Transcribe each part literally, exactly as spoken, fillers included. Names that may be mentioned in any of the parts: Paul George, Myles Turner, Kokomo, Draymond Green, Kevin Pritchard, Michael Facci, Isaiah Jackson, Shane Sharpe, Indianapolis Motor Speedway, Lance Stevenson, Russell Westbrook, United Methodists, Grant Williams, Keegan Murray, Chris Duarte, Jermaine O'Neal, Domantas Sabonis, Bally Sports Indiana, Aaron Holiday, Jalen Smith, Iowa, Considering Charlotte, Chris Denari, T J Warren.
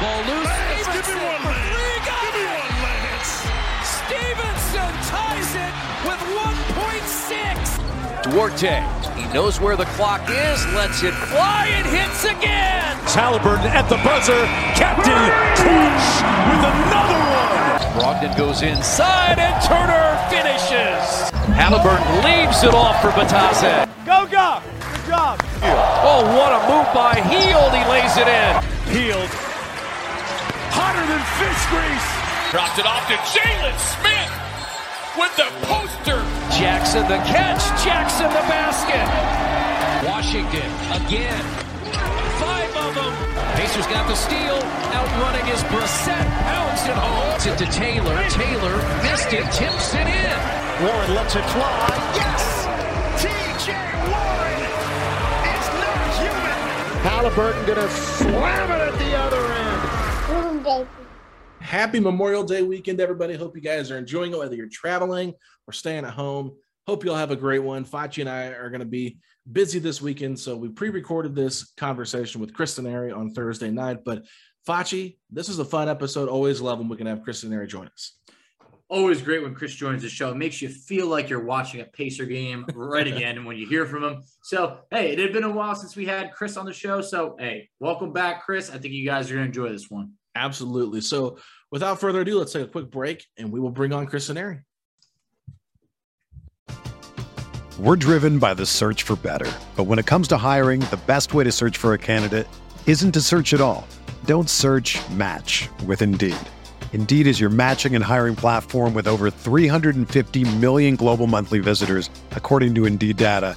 Ball loose. Lance, Stevenson, give me one, Lance. Give me one, Lance. Stevenson ties it with one point six. Duarte, he knows where the clock is, lets it fly, and hits again. Halliburton at the buzzer. Captain Clutch with another one. Brogdon goes inside, and Turner finishes. Halliburton leaves it off for Batase. Go, go. Good job. Oh, what a move by Hield. He lays it in. Hield. Hotter than fish grease. Dropped it off to Jalen Smith with the poster. Jackson the catch. Jackson the basket. Washington again. Five of them. Pacers got the steal. Outrunning is Brissett. Pounds it home. It's it to Taylor. Taylor missed it. Tips it in. Warren lets it fly. Yes. T J Warren is not human. Halliburton gonna slam it at the other end. Happy Memorial Day weekend, everybody. Hope you guys are enjoying it, whether you're traveling or staying at home. Hope you'll have a great one. Facci and I are going to be busy this weekend, so we pre-recorded this conversation with Chris Denari on Thursday night. But Facci, this is a fun episode. Always love when we can have Chris Denari join us. Always great when Chris joins the show. It makes you feel like you're watching a Pacer game right again when you hear from him. So, hey, it had been a while since we had Chris on the show. So, hey, welcome back, Chris. I think you guys are going to enjoy this one. Absolutely. So without further ado, let's take a quick break and we will bring on Chris Denari. We're driven by the search for better, but when it comes to hiring, the best way to search for a candidate isn't to search at all. Don't search, match with Indeed. Indeed is your matching and hiring platform with over three hundred fifty million global monthly visitors, according to Indeed data,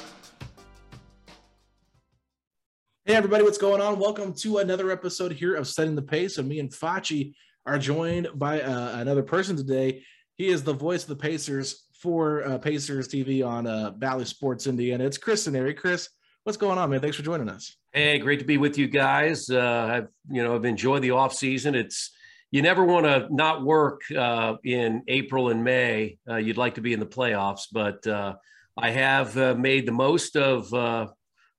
Hey, everybody, what's going on? Welcome to another episode here of Setting the Pace. And me and Facci are joined by uh, another person today. He is the voice of the Pacers for uh, Pacers T V on uh, Bally Sports Indiana. It's Chris Denari. Chris, what's going on, man? Thanks for joining us. Hey, great to be with you guys. Uh, I've, you know, I've enjoyed the off season. It's you never want to not work uh, in April and May. Uh, you'd like to be in the playoffs, but uh, I have uh, made the most of uh,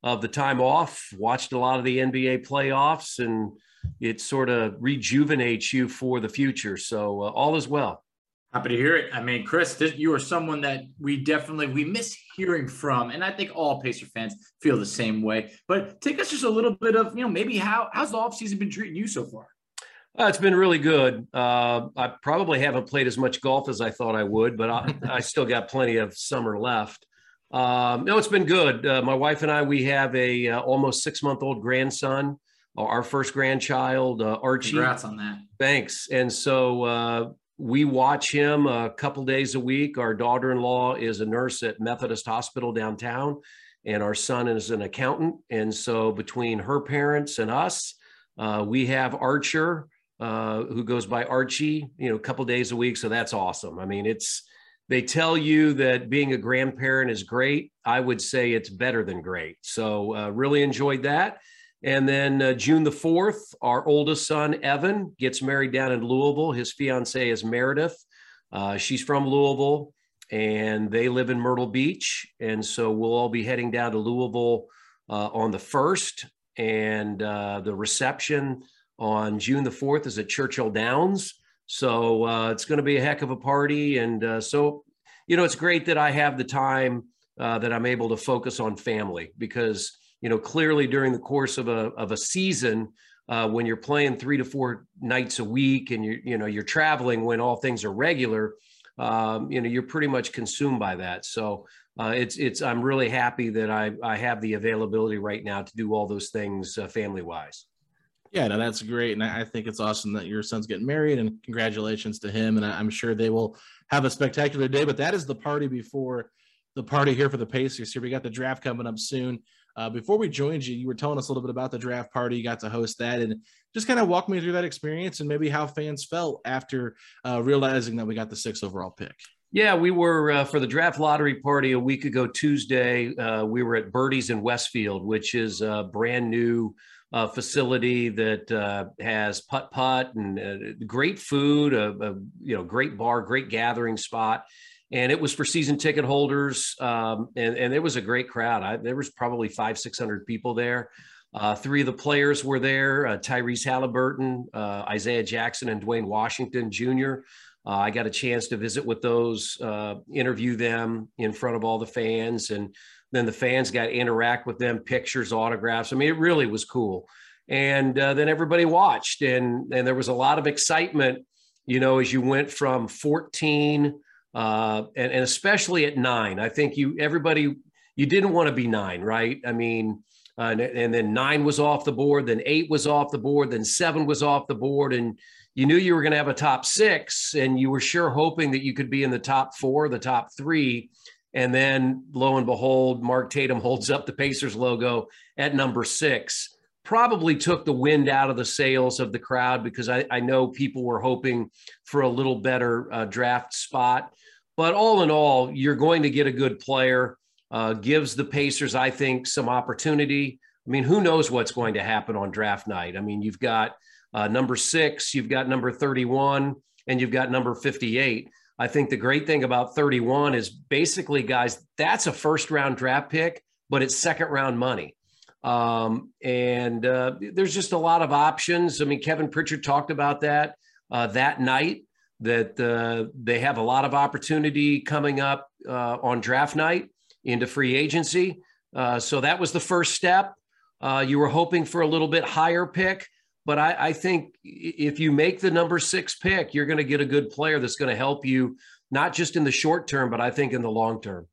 of the time off, watched a lot of the N B A playoffs, and it sort of rejuvenates you for the future. So uh, all is well. Happy to hear it. I mean, Chris, this, you are someone that we definitely, we miss hearing from, and I think all Pacer fans feel the same way. But take us just a little bit of, you know, maybe how how's the offseason been treating you so far? Uh, it's been really good. Uh, I probably haven't played as much golf as I thought I would, but I, I still got plenty of summer left. Um, no, it's been good. Uh, my wife and I, we have a uh, almost six-month-old grandson, our first grandchild, uh, Archie. Congrats on that. Thanks. And so uh, we watch him a couple days a week. Our daughter-in-law is a nurse at Methodist Hospital downtown, and our son is an accountant. And so between her parents and us, uh, we have Archer, Uh, who goes by Archie, you know, a couple days a week. So that's awesome. I mean, it's, they tell you that being a grandparent is great. I would say it's better than great. So uh, really enjoyed that. And then uh, June the fourth, our oldest son, Evan, gets married down in Louisville. His fiance is Meredith. Uh, she's from Louisville and they live in Myrtle Beach. And so we'll all be heading down to Louisville uh, on the first, and uh, the reception on June the fourth is at Churchill Downs. So uh, it's going to be a heck of a party. And uh, so, you know, it's great that I have the time uh, that I'm able to focus on family, because, you know, clearly during the course of a, of a season, uh, when you're playing three to four nights a week and you you know, you're traveling when all things are regular, um, you know, you're pretty much consumed by that. So uh, it's, it's, I'm really happy that I, I have the availability right now to do all those things uh, family wise. Yeah, no, that's great. And I think it's awesome that your son's getting married, and congratulations to him. And I'm sure they will have a spectacular day, but that is the party before the party here for the Pacers. Here we got the draft coming up soon. Uh, before we joined you, you were telling us a little bit about the draft party. You got to host that, and just kind of walk me through that experience and maybe how fans felt after uh, realizing that we got the sixth overall pick. Yeah, we were uh, for the draft lottery party a week ago Tuesday. Uh, we were at Birdie's in Westfield, which is a brand new uh, facility that uh, has putt putt and uh, great food, a, a you know great bar, great gathering spot, and it was for season ticket holders, um, and and it was a great crowd. I, there was probably five six hundred people there. Uh, three of the players were there: uh, Tyrese Halliburton, uh, Isaiah Jackson, and Dwayne Washington Junior Uh, I got a chance to visit with those, uh, interview them in front of all the fans. And then the fans got to interact with them, pictures, autographs. I mean, it really was cool. And uh, then everybody watched. And, and there was a lot of excitement, you know, as you went from fourteen uh, and, and especially at nine. I think you everybody, you didn't want to be nine, right? I mean, uh, and, and then nine was off the board, then eight was off the board, then seven was off the board. And you knew you were going to have a top six, and you were sure hoping that you could be in the top four, the top three. And then lo and behold, Mark Tatum holds up the Pacers logo at number six. Probably took the wind out of the sails of the crowd, because I, I know people were hoping for a little better uh, draft spot. But all in all, you're going to get a good player. Uh, gives the Pacers, I think, some opportunity. I mean, who knows what's going to happen on draft night? I mean, you've got Uh, number six, you've got number thirty-one, and you've got number fifty-eight. I think the great thing about thirty-one is basically, guys, that's a first-round draft pick, but it's second-round money. Um, and uh, there's just a lot of options. I mean, Kevin Pritchard talked about that uh, that night, that uh, they have a lot of opportunity coming up uh, on draft night into free agency. Uh, so that was the first step. Uh, you were hoping for a little bit higher pick. But I, I think if you make the number six pick, you're going to get a good player that's going to help you, not just in the short term, but I think in the long term.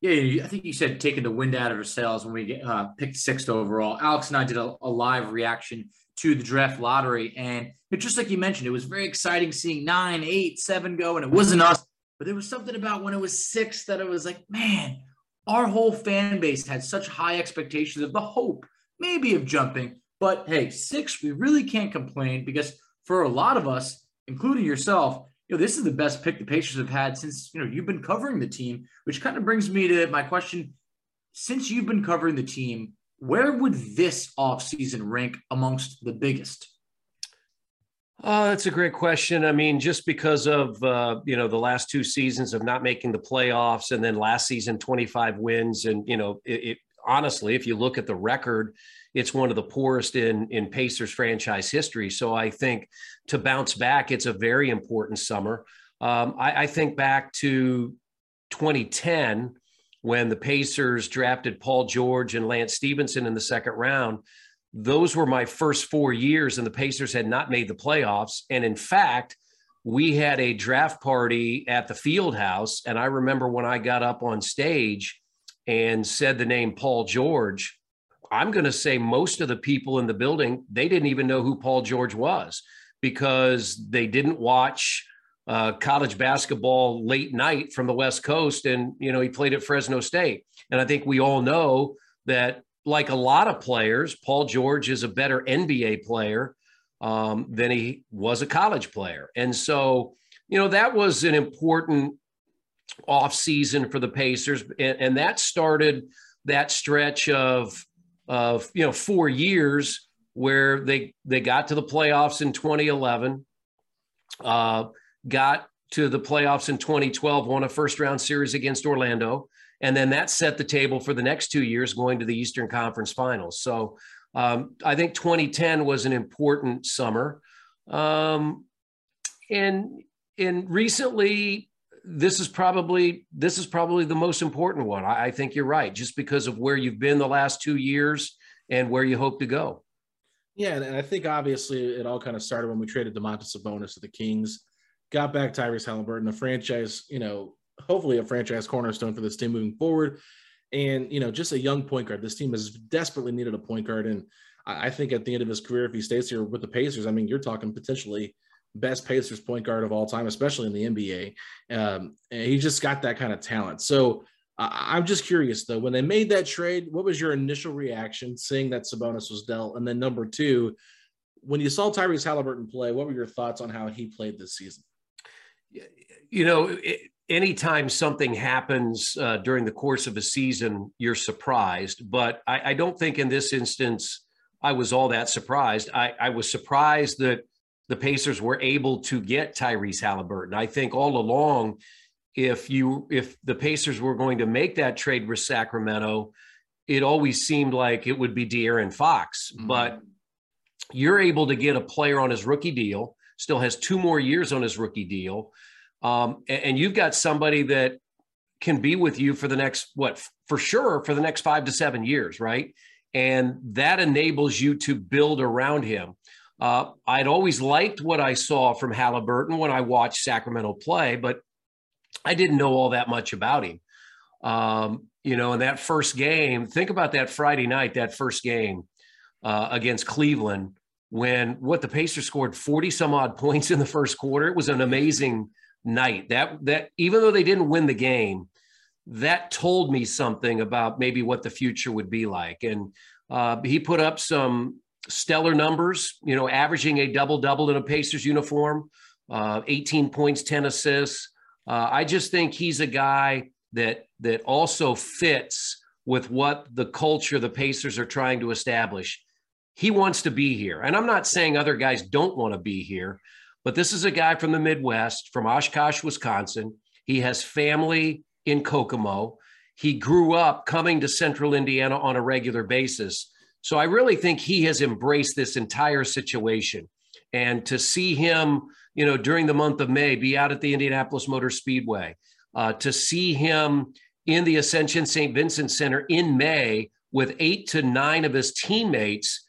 Yeah, I think you said taking the wind out of our sails when we uh, picked sixth overall. Alex and I did a, a live reaction to the draft lottery. And just like you mentioned, it was very exciting seeing nine, eight, seven go, and it wasn't us. But there was something about when it was six that it was like, man, our whole fan base had such high expectations of the hope, maybe of jumping. But hey, six, we really can't complain, because for a lot of us, including yourself, you know, this is the best pick the Pacers have had since, you know, you've been covering the team, which kind of brings me to my question. Since you've been covering the team, where would this offseason rank amongst the biggest? Uh, that's a great question. I mean, just because of, uh, you know, the last two seasons of not making the playoffs, and then last season, twenty-five wins. And, you know, it, it honestly, if you look at the record, it's one of the poorest in, in Pacers franchise history. So I think to bounce back, it's a very important summer. Um, I, I think back to twenty ten, when the Pacers drafted Paul George and Lance Stevenson in the second round. those were my first four years and the Pacers had not made the playoffs. And in fact, we had a draft party at the Fieldhouse. And I remember when I got up on stage and said the name Paul George, I'm going to say most of the people in the building, they didn't even know who Paul George was because they didn't watch uh, college basketball late night from the West Coast. And, you know, he played at Fresno State. And I think we all know that, like a lot of players, Paul George is a better N B A player um, than he was a college player. And so, you know, that was an important offseason for the Pacers. And, and that started that stretch of, of, you know, four years where they, they got to the playoffs in twenty eleven, uh, got to the playoffs in twenty twelve, won a first round series against Orlando. And then that set the table for the next two years going to the Eastern Conference Finals. So um, I think twenty ten was an important summer. Um, and, and recently, this is probably this is probably the most important one. I, I think you're right, just because of where you've been the last two years and where you hope to go. Yeah, and I think obviously it all kind of started when we traded Domantas Sabonis to the Kings, got back Tyrese Halliburton, a franchise, you know, hopefully a franchise cornerstone for this team moving forward. And, you know, just a young point guard. This team has desperately needed a point guard. And I think at the end of his career, if he stays here with the Pacers, I mean, you're talking potentially best Pacers point guard of all time, especially in the N B A. Um, and he just got that kind of talent. So uh, I'm just curious though, when they made that trade, what was your initial reaction seeing that Sabonis was dealt? And then number two, when you saw Tyrese Halliburton play, what were your thoughts on how he played this season? You know, it, Anytime something happens uh, during the course of a season, you're surprised. But I, I don't think in this instance I was all that surprised. I, I was surprised that the Pacers were able to get Tyrese Halliburton. I think all along, if you if the Pacers were going to make that trade with Sacramento, it always seemed like it would be De'Aaron Fox. Mm-hmm. But you're able to get a player on his rookie deal, still has two more years on his rookie deal. Um, and you've got somebody that can be with you for the next, what, for sure, for the next five to seven years, right? And that enables you to build around him. Uh, I'd always liked what I saw from Halliburton when I watched Sacramento play, but I didn't know all that much about him. Um, you know, in that first game, think about that Friday night, that first game uh, against Cleveland, when what the Pacers scored forty some odd points in the first quarter. It was an amazing night. That that even though they didn't win the game, that told me something about maybe what the future would be like. And uh, he put up some stellar numbers, you know, averaging a double-double in a Pacers uniform, uh, eighteen points, ten assists. Uh, I just think he's a guy that that also fits with what the culture the Pacers are trying to establish. He wants to be here. And I'm not saying other guys don't want to be here, but this is a guy from the Midwest, from Oshkosh, Wisconsin. He has family in Kokomo. He grew up coming to Central Indiana on a regular basis. So I really think he has embraced this entire situation. And to see him, you know, during the month of May, be out at the Indianapolis Motor Speedway, uh, to see him in the Ascension Saint Vincent Center in May with eight to nine of his teammates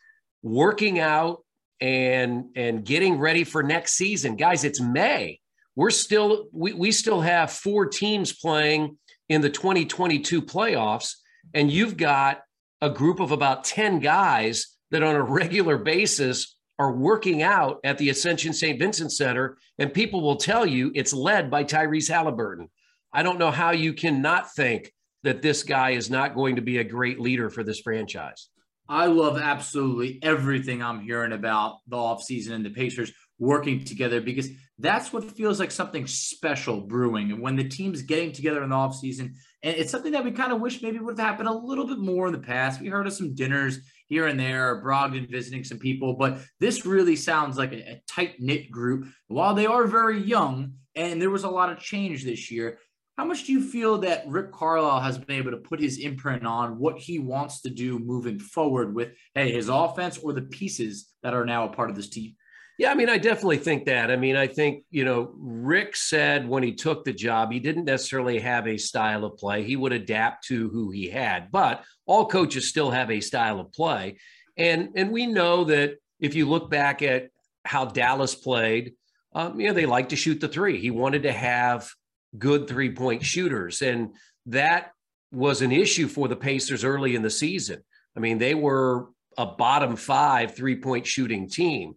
working out, and and getting ready for next season. Guys, it's May. We're still we we still have four teams playing in the twenty twenty-two playoffs, and you've got a group of about ten guys that on a regular basis are working out at the Ascension Saint Vincent Center, and people will tell you it's led by Tyrese Halliburton. I don't know how you cannot think that this guy is not going to be a great leader for this franchise. I love absolutely everything I'm hearing about the offseason and the Pacers working together, because that's what feels like something special brewing. And when the team's getting together in the offseason, and it's something that we kind of wish maybe would have happened a little bit more in the past. We heard of some dinners here and there, Brogdon visiting some people, but this really sounds like a, a tight-knit group. While they are very young, and there was a lot of change this year, how much do you feel that Rick Carlisle has been able to put his imprint on what he wants to do moving forward with, hey, his offense or the pieces that are now a part of this team? Yeah, I mean, I definitely think that. I mean, I think, you know, Rick said when he took the job, he didn't necessarily have a style of play. He would adapt to who he had, but all coaches still have a style of play. And and we know that if you look back at how Dallas played, um, you know, they like to shoot the three. He wanted to have good three-point shooters. And that was an issue for the Pacers early in the season. I mean, they were a bottom five three-point shooting team.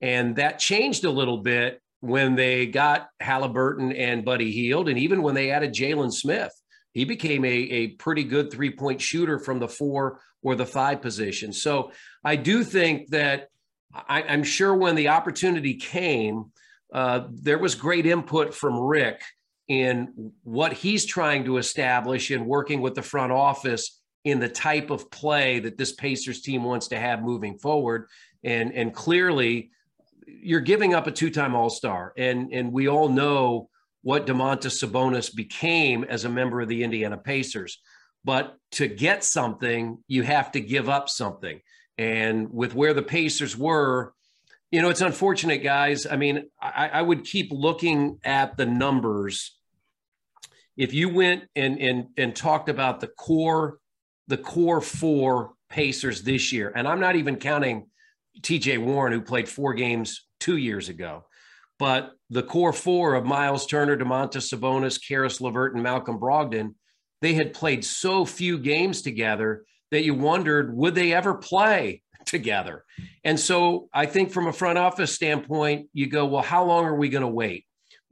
And that changed a little bit when they got Halliburton and Buddy Hield. And even when they added Jalen Smith, he became a, a pretty good three-point shooter from the four or the five position. So I do think that I, I'm sure when the opportunity came, uh, there was great input from Rick in what he's trying to establish in working with the front office in the type of play that this Pacers team wants to have moving forward. And, and clearly, you're giving up a two-time All-Star, and, and we all know what Domantas Sabonis became as a member of the Indiana Pacers. But to get something, you have to give up something. And with where the Pacers were, you know, it's unfortunate, guys. I mean, I, I would keep looking at the numbers. If you went and, and, and talked about the core, the core four Pacers this year, and I'm not even counting T J Warren, who played four games two years ago. But the core four of Myles Turner, Domantas Sabonis, Caris LeVert, and Malcolm Brogdon, they had played so few games together that you wondered, would they ever play together? And so I think from a front office standpoint, you go, well, how long are we going to wait,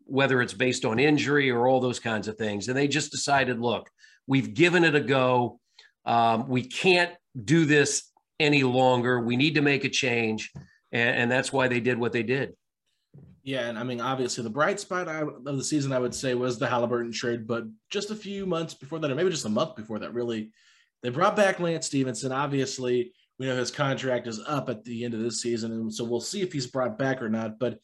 whether it's based on injury or all those kinds of things? And they just decided, look, we've given it a go. Um, we can't do this any longer. We need to make a change. And, and that's why they did what they did. Yeah. And I mean, obviously the bright spot of the season, I would say, was the Halliburton trade, but just a few months before that, or maybe just a month before that, really, they brought back Lance Stevenson. Obviously, we know his contract is up at the end of this season. And so we'll see if he's brought back or not, but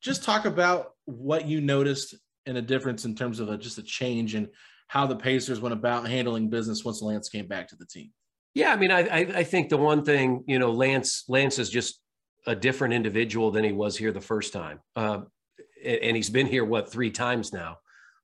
just talk about what you noticed in a difference in terms of a, just a change in how the Pacers went about handling business once Lance came back to the team. Yeah, I mean, I, I I think the one thing, you know, Lance Lance is just a different individual than he was here the first time, uh, and he's been here what three times now.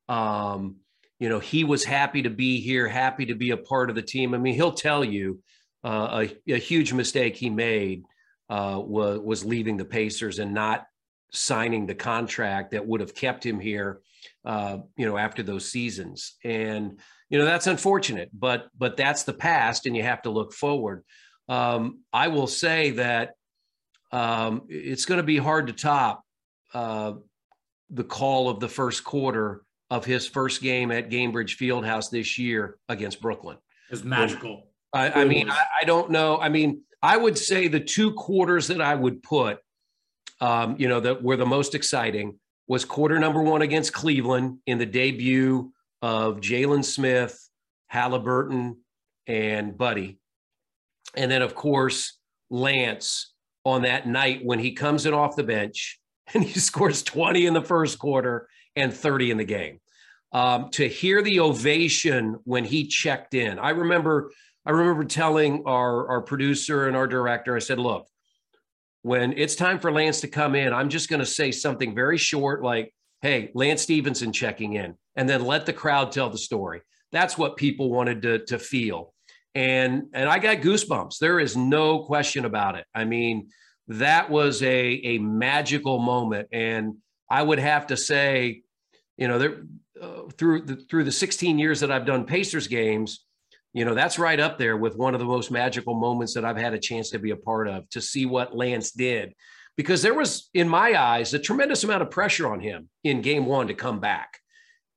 Um, you know, he was happy to be here, happy to be a part of the team. I mean, he'll tell you uh, a, a huge mistake he made uh, was was leaving the Pacers and not signing the contract that would have kept him here, uh, you know, after those seasons. And you know, that's unfortunate, but but that's the past, and you have to look forward. Um, I will say that um, it's going to be hard to top uh, the call of the first quarter of his first game at Gainbridge Fieldhouse this year against Brooklyn. It's magical. I, I mean, I, I don't know. I mean, I would say the two quarters that I would put, um, you know, that were the most exciting was quarter number one against Cleveland in the debut of Jalen Smith, Halliburton, and Buddy. And then, of course, Lance on that night when he comes in off the bench and he scores twenty in the first quarter and thirty in the game. Um, to hear the ovation when he checked in. I remember I remember telling our, our producer and our director, I said, look, when it's time for Lance to come in, I'm just going to say something very short like, hey, Lance Stevenson checking in, and then let the crowd tell the story. That's what people wanted to, to feel. And, and I got goosebumps. There is no question about it. I mean, that was a, a magical moment. And I would have to say, you know, there, uh, through the, through the sixteen years that I've done Pacers games, you know, that's right up there with one of the most magical moments that I've had a chance to be a part of, to see what Lance did. Because there was, in my eyes, a tremendous amount of pressure on him in game one to come back.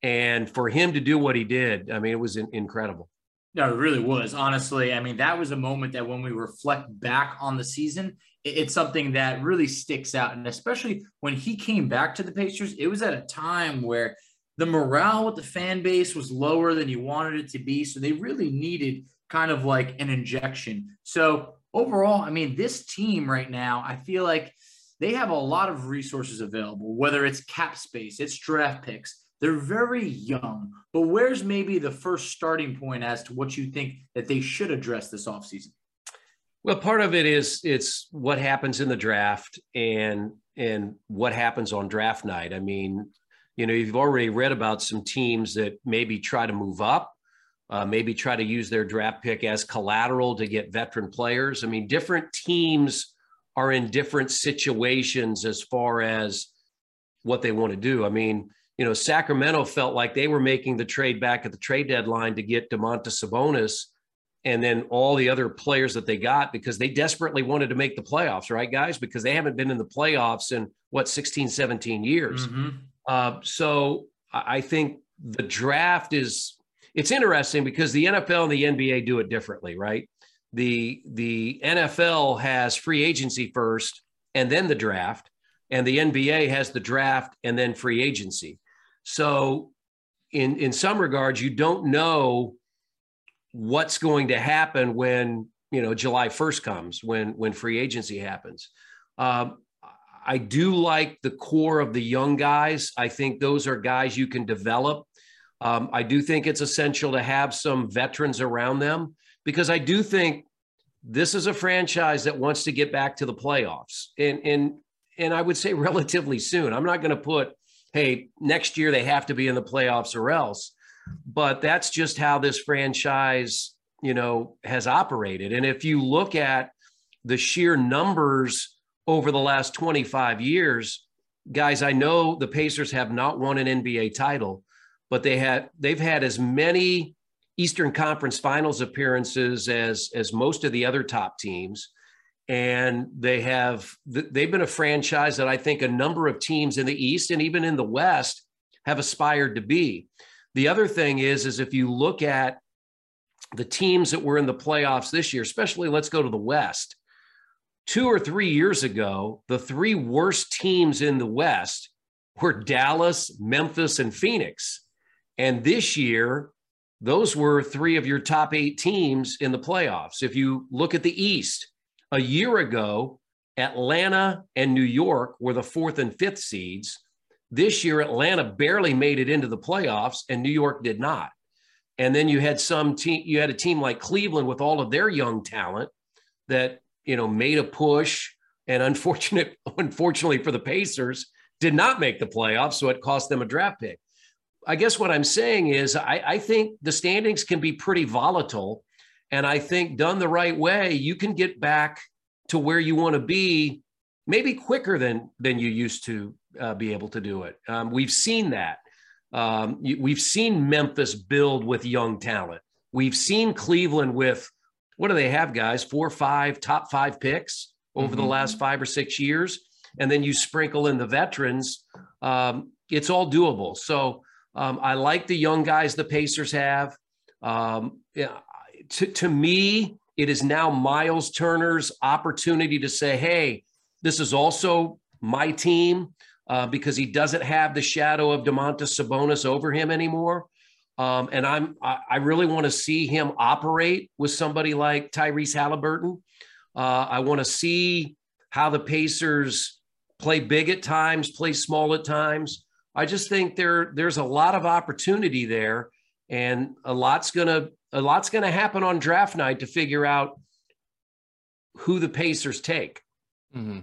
And for him to do what he did, I mean, it was in- incredible. No, it really was, honestly. I mean, that was a moment that when we reflect back on the season, it- it's something that really sticks out. And especially when he came back to the Pacers, it was at a time where the morale with the fan base was lower than you wanted it to be. So they really needed kind of like an injection. So overall, I mean, this team right now, I feel like they have a lot of resources available, whether it's cap space, it's draft picks. They're very young, but where's maybe the first starting point as to what you think that they should address this offseason? Well, part of it is it's what happens in the draft and and what happens on draft night. I mean, you know, you've already read about some teams that maybe try to move up uh, maybe try to use their draft pick as collateral to get veteran players. I mean, different teams are in different situations as far as what they want to do. I mean, you know, Sacramento felt like they were making the trade back at the trade deadline to get Domantas Sabonis and then all the other players that they got because they desperately wanted to make the playoffs, right, guys? Because they haven't been in the playoffs in, what, sixteen, seventeen years. Mm-hmm. Uh, so I think the draft is – it's interesting because the N F L and the N B A do it differently, right? The, the N F L has free agency first and then the draft, and the N B A has the draft and then free agency. So in, in some regards, you don't know what's going to happen when, you know, July first comes, when, when free agency happens. Um, I do like the core of the young guys. I think those are guys you can develop. Um, I do think it's essential to have some veterans around them because I do think this is a franchise that wants to get back to the playoffs. And, and, and I would say relatively soon. I'm not going to put, hey, next year they have to be in the playoffs or else. But that's just how this franchise, you know, has operated. And if you look at the sheer numbers over the last twenty-five years, guys, I know the Pacers have not won an N B A title, but they had they've had as many Eastern Conference Finals appearances as as most of the other top teams. And they have they've been a franchise that I think a number of teams in the East and even in the West have aspired to be. The other thing is, is if you look at the teams that were in the playoffs this year, especially let's go to the West, two or three years ago, the three worst teams in the West were Dallas, Memphis, and Phoenix. And this year, those were three of your top eight teams in the playoffs. If you look at the East, a year ago, Atlanta and New York were the fourth and fifth seeds. This year, Atlanta barely made it into the playoffs, and New York did not. And then you had some team, you had a team like Cleveland with all of their young talent that, you know, made a push. And unfortunate, unfortunately for the Pacers, did not make the playoffs, so it cost them a draft pick. I guess what I'm saying is I, I think the standings can be pretty volatile, and I think done the right way, you can get back to where you want to be, maybe quicker than than you used to. Uh, be able to do it. Um, we've seen that. Um, you, we've seen Memphis build with young talent. We've seen Cleveland with, what do they have, guys? Four or five top five picks over mm-hmm. the last five or six years. And then you sprinkle in the veterans. Um, it's all doable. So um, I like the young guys the Pacers have. Um, yeah, to, to me, it is now Myles Turner's opportunity to say, hey, this is also my team. Uh, because he doesn't have the shadow of Domantas Sabonis over him anymore. Um, and I'm, I, I really want to see him operate with somebody like Tyrese Halliburton. Uh, I want to see how the Pacers play big at times, play small at times. I just think there, there's a lot of opportunity there, and a lot's gonna, a lot's gonna happen on draft night to figure out who the Pacers take. Mm-hmm.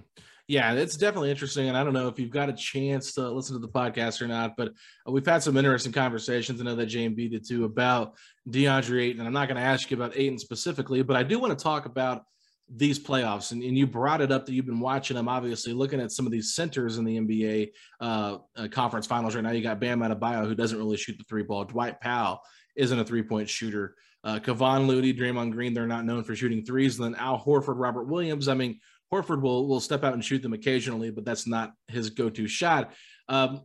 Yeah, it's definitely interesting, and I don't know if you've got a chance to listen to the podcast or not, but we've had some interesting conversations. I know that J M B did too about DeAndre Ayton, and I'm not going to ask you about Ayton specifically, but I do want to talk about these playoffs, and, and you brought it up that you've been watching them, obviously, looking at some of these centers in the N B A uh, uh, conference finals right now. You got Bam Adebayo, who doesn't really shoot the three ball. Dwight Powell isn't a three-point shooter. Uh, Kevon Looney, Draymond Green, they're not known for shooting threes. And then Al Horford, Robert Williams, I mean, Horford will, will step out and shoot them occasionally, but that's not his go-to shot. Um,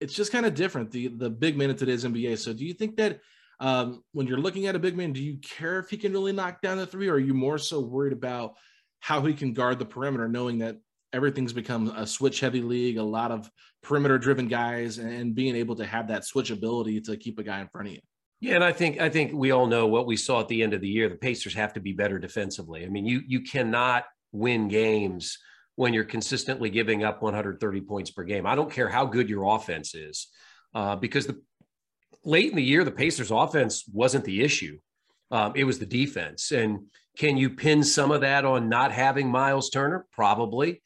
it's just kind of different, the, the big man at today's N B A. So do you think that um, when you're looking at a big man, do you care if he can really knock down the three, or are you more so worried about how he can guard the perimeter, knowing that everything's become a switch-heavy league, a lot of perimeter-driven guys, and being able to have that switch ability to keep a guy in front of you? Yeah, and I think I think we all know what we saw at the end of the year. The Pacers have to be better defensively. I mean, you you cannot – win games when you're consistently giving up one hundred thirty points per game. I don't care how good your offense is, uh, because the, late in the year, the Pacers' offense wasn't the issue. Um, it was the defense. And can you pin some of that on not having Myles Turner? Probably.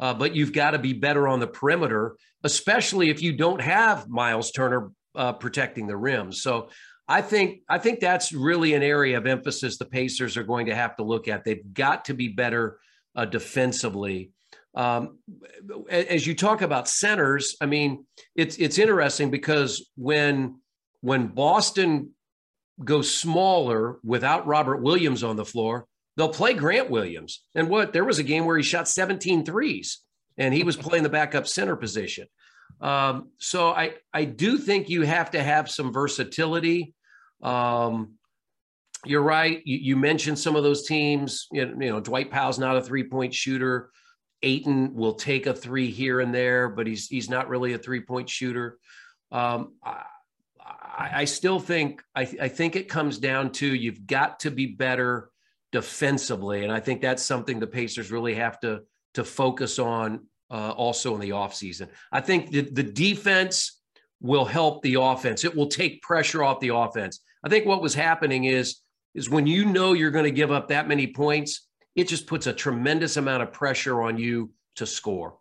Uh, but you've got to be better on the perimeter, especially if you don't have Myles Turner uh, protecting the rim. So I think I think that's really an area of emphasis the Pacers are going to have to look at. They've got to be better uh, defensively. Um, as you talk about centers, I mean, it's it's interesting because when when Boston goes smaller without Robert Williams on the floor, they'll play Grant Williams. And what, there was a game where he shot seventeen threes and he was playing the backup center position. Um, so I, I do think you have to have some versatility. Um, you're right. You, you mentioned some of those teams, you know, you know, Dwight Powell's not a three point shooter. Ayton will take a three here and there, but he's, he's not really a three point shooter. Um, I, I still think, I, th- I think it comes down to, you've got to be better defensively. And I think that's something the Pacers really have to, to focus on uh, also in the offseason. I think the, the defense will help the offense. It will take pressure off the offense. I think what was happening is, is when you know you're going to give up that many points, it just puts a tremendous amount of pressure on you to score.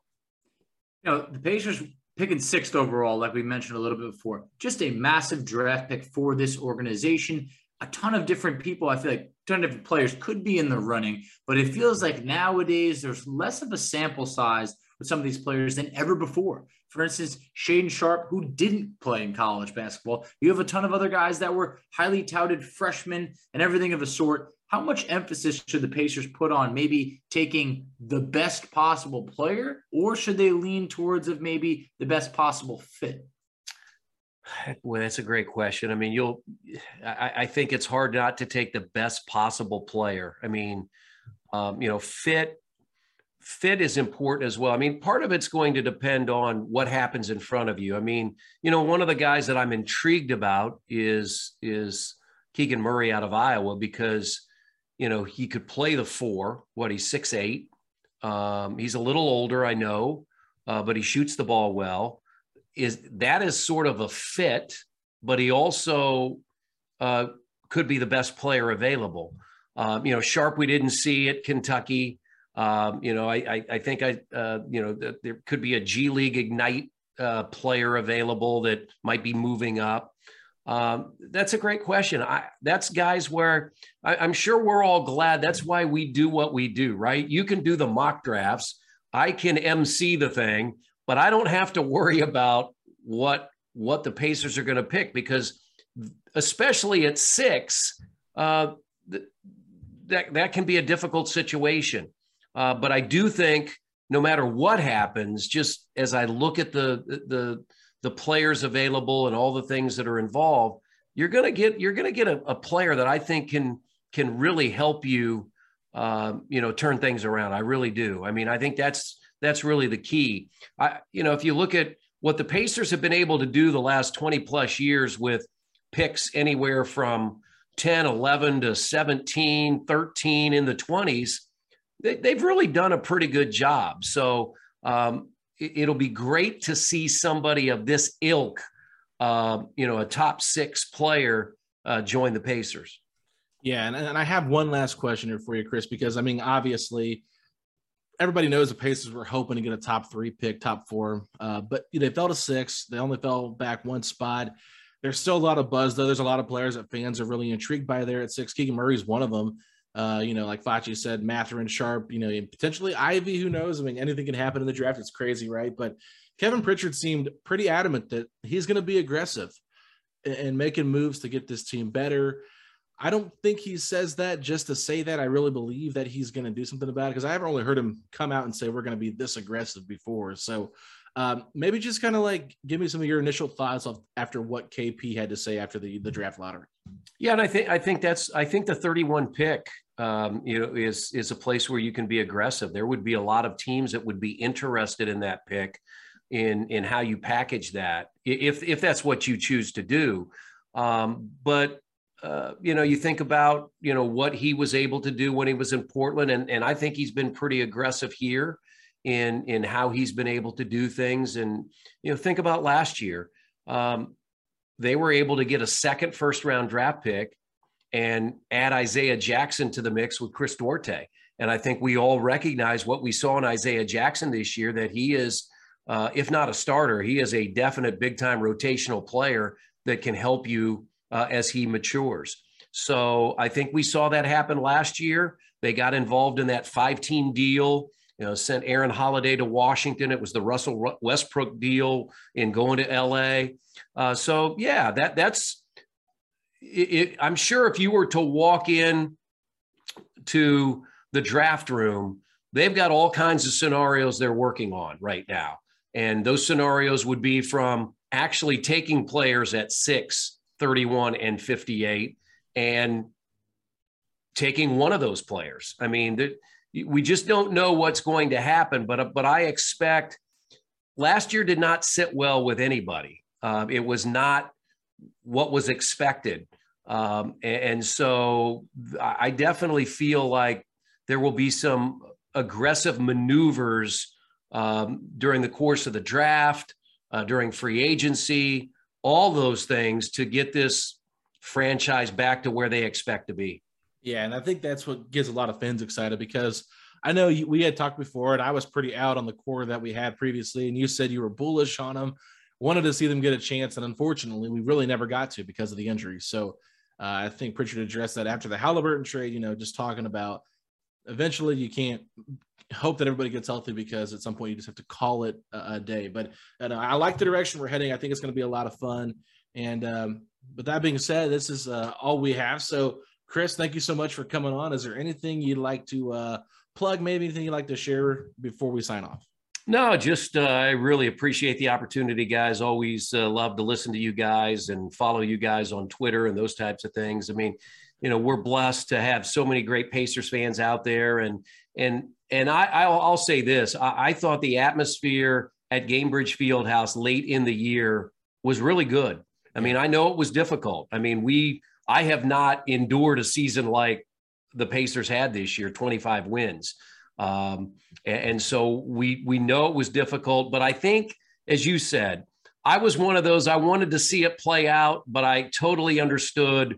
You know, the Pacers picking sixth overall, like we mentioned a little bit before, just a massive draft pick for this organization. A ton of different people, I feel like, a ton of different players could be in the running, but it feels like nowadays there's less of a sample size with some of these players than ever before. For instance, Shane Sharpe, who didn't play in college basketball. You have a ton of other guys that were highly touted freshmen and everything of a sort. How much emphasis should the Pacers put on maybe taking the best possible player, or should they lean towards of maybe the best possible fit? Well, that's a great question. I mean, you'll, I, I think it's hard not to take the best possible player. I mean, um, you know, fit, fit is important as well. I mean, part of it's going to depend on what happens in front of you. I mean, you know, one of the guys that I'm intrigued about is, is Keegan Murray out of Iowa, because, you know, he could play the four. What, he's six eight. Um, he's a little older, I know, uh, but he shoots the ball well. Is that is sort of a fit, but he also uh, could be the best player available. Um, you know, Sharpe, we didn't see at Kentucky. Um, you know, I, I, I think I, uh, you know, th- there could be a G League Ignite uh, player available that might be moving up. Um, that's a great question. I, that's guys where I, I'm sure we're all glad. That's why we do what we do, right? You can do the mock drafts. I can M C the thing, but I don't have to worry about what, what the Pacers are going to pick, because especially at six, uh, th- that, that can be a difficult situation. Uh, but I do think no matter what happens, just as I look at the, the, the players available and all the things that are involved, you're going to get, you're going to get a, a player that I think can, can really help you, uh, you know, turn things around. I really do. I mean, I think that's, that's really the key. I, you know, if you look at what the Pacers have been able to do the last twenty plus years with picks anywhere from ten, eleven to seventeen, thirteen in the twenties, they, they've really done a pretty good job. So, um, it'll be great to see somebody of this ilk, uh, you know, a top six player uh, join the Pacers. Yeah, and, and I have one last question here for you, Chris, because, I mean, obviously everybody knows the Pacers were hoping to get a top three pick, top four, uh, but they fell to six. They only fell back one spot. There's still a lot of buzz, though. There's a lot of players that fans are really intrigued by there at six. Keegan Murray is one of them. Uh, you know, like Fachi said, Mathurin, Sharpe, you know, and potentially Ivy, who knows? I mean, anything can happen in the draft. It's crazy, right? But Kevin Pritchard seemed pretty adamant that he's going to be aggressive and, and making moves to get this team better. I don't think he says that just to say that. I really believe that he's going to do something about it, because I haven't really heard him come out and say we're going to be this aggressive before. So um, maybe just kind of like give me some of your initial thoughts of, after what K P had to say after the, the draft lottery. Yeah, and I think I think that's I think the thirty-one pick, um, you know, is is a place where you can be aggressive. There would be a lot of teams that would be interested in that pick, in in how you package that, if if that's what you choose to do. Um, but uh, you know, you think about you know what he was able to do when he was in Portland, and and I think he's been pretty aggressive here, in in how he's been able to do things. And you know, think about last year. Um, They were able to get a second first-round draft pick and add Isaiah Jackson to the mix with Chris Duarte. And I think we all recognize what we saw in Isaiah Jackson this year, that he is, uh, if not a starter, he is a definite big-time rotational player that can help you uh, as he matures. So I think we saw that happen last year. They got involved in that five-team deal, you know, sent Aaron Holiday to Washington. It was the Russell Westbrook deal in going to L A. Uh, so, yeah, that that's it, it, I'm sure if you were to walk in to the draft room, they've got all kinds of scenarios they're working on right now. And those scenarios would be from actually taking players at six, thirty-one, and fifty-eight and taking one of those players. I mean, that we just don't know what's going to happen, but, but I expect last year did not sit well with anybody. Uh, it was not what was expected. Um, and, and so I definitely feel like there will be some aggressive maneuvers um, during the course of the draft, uh, during free agency, all those things to get this franchise back to where they expect to be. Yeah, and I think that's what gets a lot of fans excited, because I know you, we had talked before, and I was pretty out on the core that we had previously, and you said you were bullish on them, wanted to see them get a chance, and unfortunately, we really never got to because of the injuries. So uh, I think Pritchard addressed that after the Halliburton trade, you know, just talking about eventually you can't hope that everybody gets healthy, because at some point you just have to call it a, a day. But and I like the direction we're heading. I think it's going to be a lot of fun. And um, with that being said, this is uh, all we have. So, Chris, thank you so much for coming on. Is there anything you'd like to uh, plug, maybe anything you'd like to share before we sign off? No, just uh, I really appreciate the opportunity, guys. Always uh, love to listen to you guys and follow you guys on Twitter and those types of things. I mean, you know, we're blessed to have so many great Pacers fans out there. And and and I, I'll, I'll say this. I, I thought the atmosphere at Gainbridge Fieldhouse late in the year was really good. I mean, I know it was difficult. I mean, we – I have not endured a season like the Pacers had this year, twenty-five wins. Um, and, and so we we know it was difficult. But I think, as you said, I was one of those, I wanted to see it play out, but I totally understood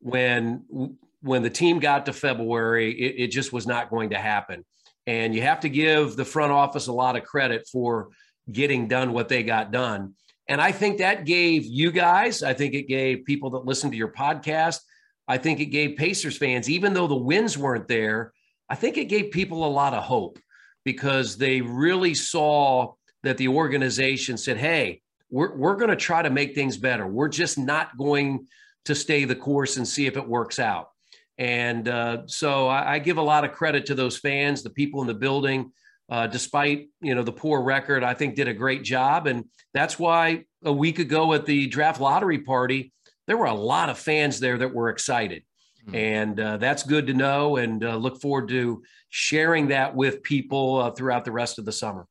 when, when the team got to February, it, it just was not going to happen. And you have to give the front office a lot of credit for getting done what they got done. And I think that gave you guys, I think it gave people that listen to your podcast, I think it gave Pacers fans, even though the wins weren't there, I think it gave people a lot of hope, because they really saw that the organization said, hey, we're, we're going to try to make things better. We're just not going to stay the course and see if it works out. And uh, so I, I give a lot of credit to those fans, the people in the building. Uh, despite, you know, the poor record, I think did a great job. And that's why a week ago at the draft lottery party, there were a lot of fans there that were excited. Mm-hmm. And uh, that's good to know, and uh, look forward to sharing that with people uh, throughout the rest of the summer.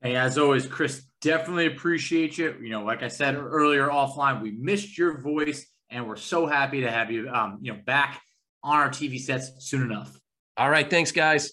Hey, as always, Chris, definitely appreciate you. You know, like I said earlier offline, we missed your voice, and we're so happy to have you, um, you know, back on our T V sets soon enough. All right. Thanks, guys.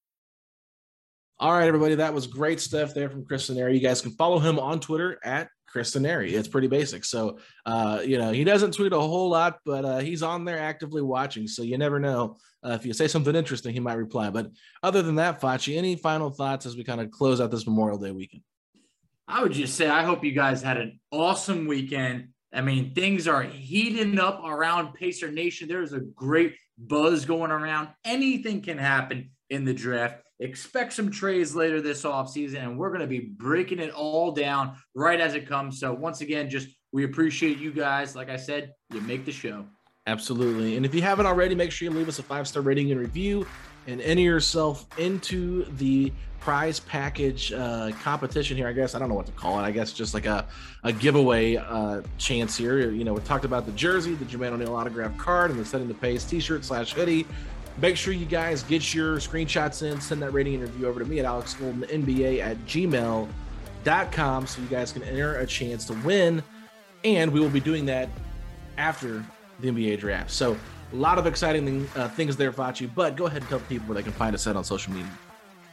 All right, everybody, that was great stuff there from Chris Denari. You guys can follow him on Twitter at Chris Denari. It's pretty basic. So, uh, you know, he doesn't tweet a whole lot, but uh, he's on there actively watching. So you never know. Uh, if you say something interesting, he might reply. But other than that, Fachi, any final thoughts as we kind of close out this Memorial Day weekend? I would just say I hope you guys had an awesome weekend. I mean, things are heating up around Pacer Nation. There's a great buzz going around. Anything can happen in the draft. Expect some trades later this offseason, and we're going to be breaking it all down right as it comes. So once again, just we appreciate you guys. Like I said, you make the show. Absolutely. And if you haven't already, make sure you leave us a five-star rating and review and enter yourself into the prize package uh, competition here, I guess. I don't know what to call it. I guess just like a, a giveaway uh, chance here. You know, we talked about the jersey, the Jermaine O'Neal autographed card, and the Setting the Pace t-shirt slash hoodie. Make sure you guys get your screenshots in, send that rating and review over to me at alex golden n b a at gmail dot com so you guys can enter a chance to win. And we will be doing that after the N B A draft. So a lot of exciting uh, things there, Fachi, but go ahead and tell the people where they can find us at on social media.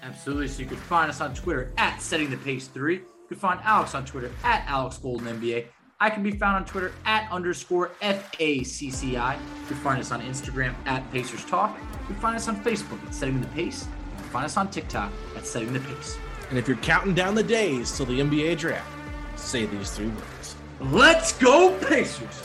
Absolutely. So you can find us on Twitter at setting the pace three. You can find Alex on Twitter at Alex Golden N B A. I can be found on Twitter at underscore F A C C I. You can find us on Instagram at Pacers Talk. You can find us on Facebook at Setting the Pace. You can find us on TikTok at Setting the Pace. And if you're counting down the days till the N B A draft, say these three words. Let's go Pacers!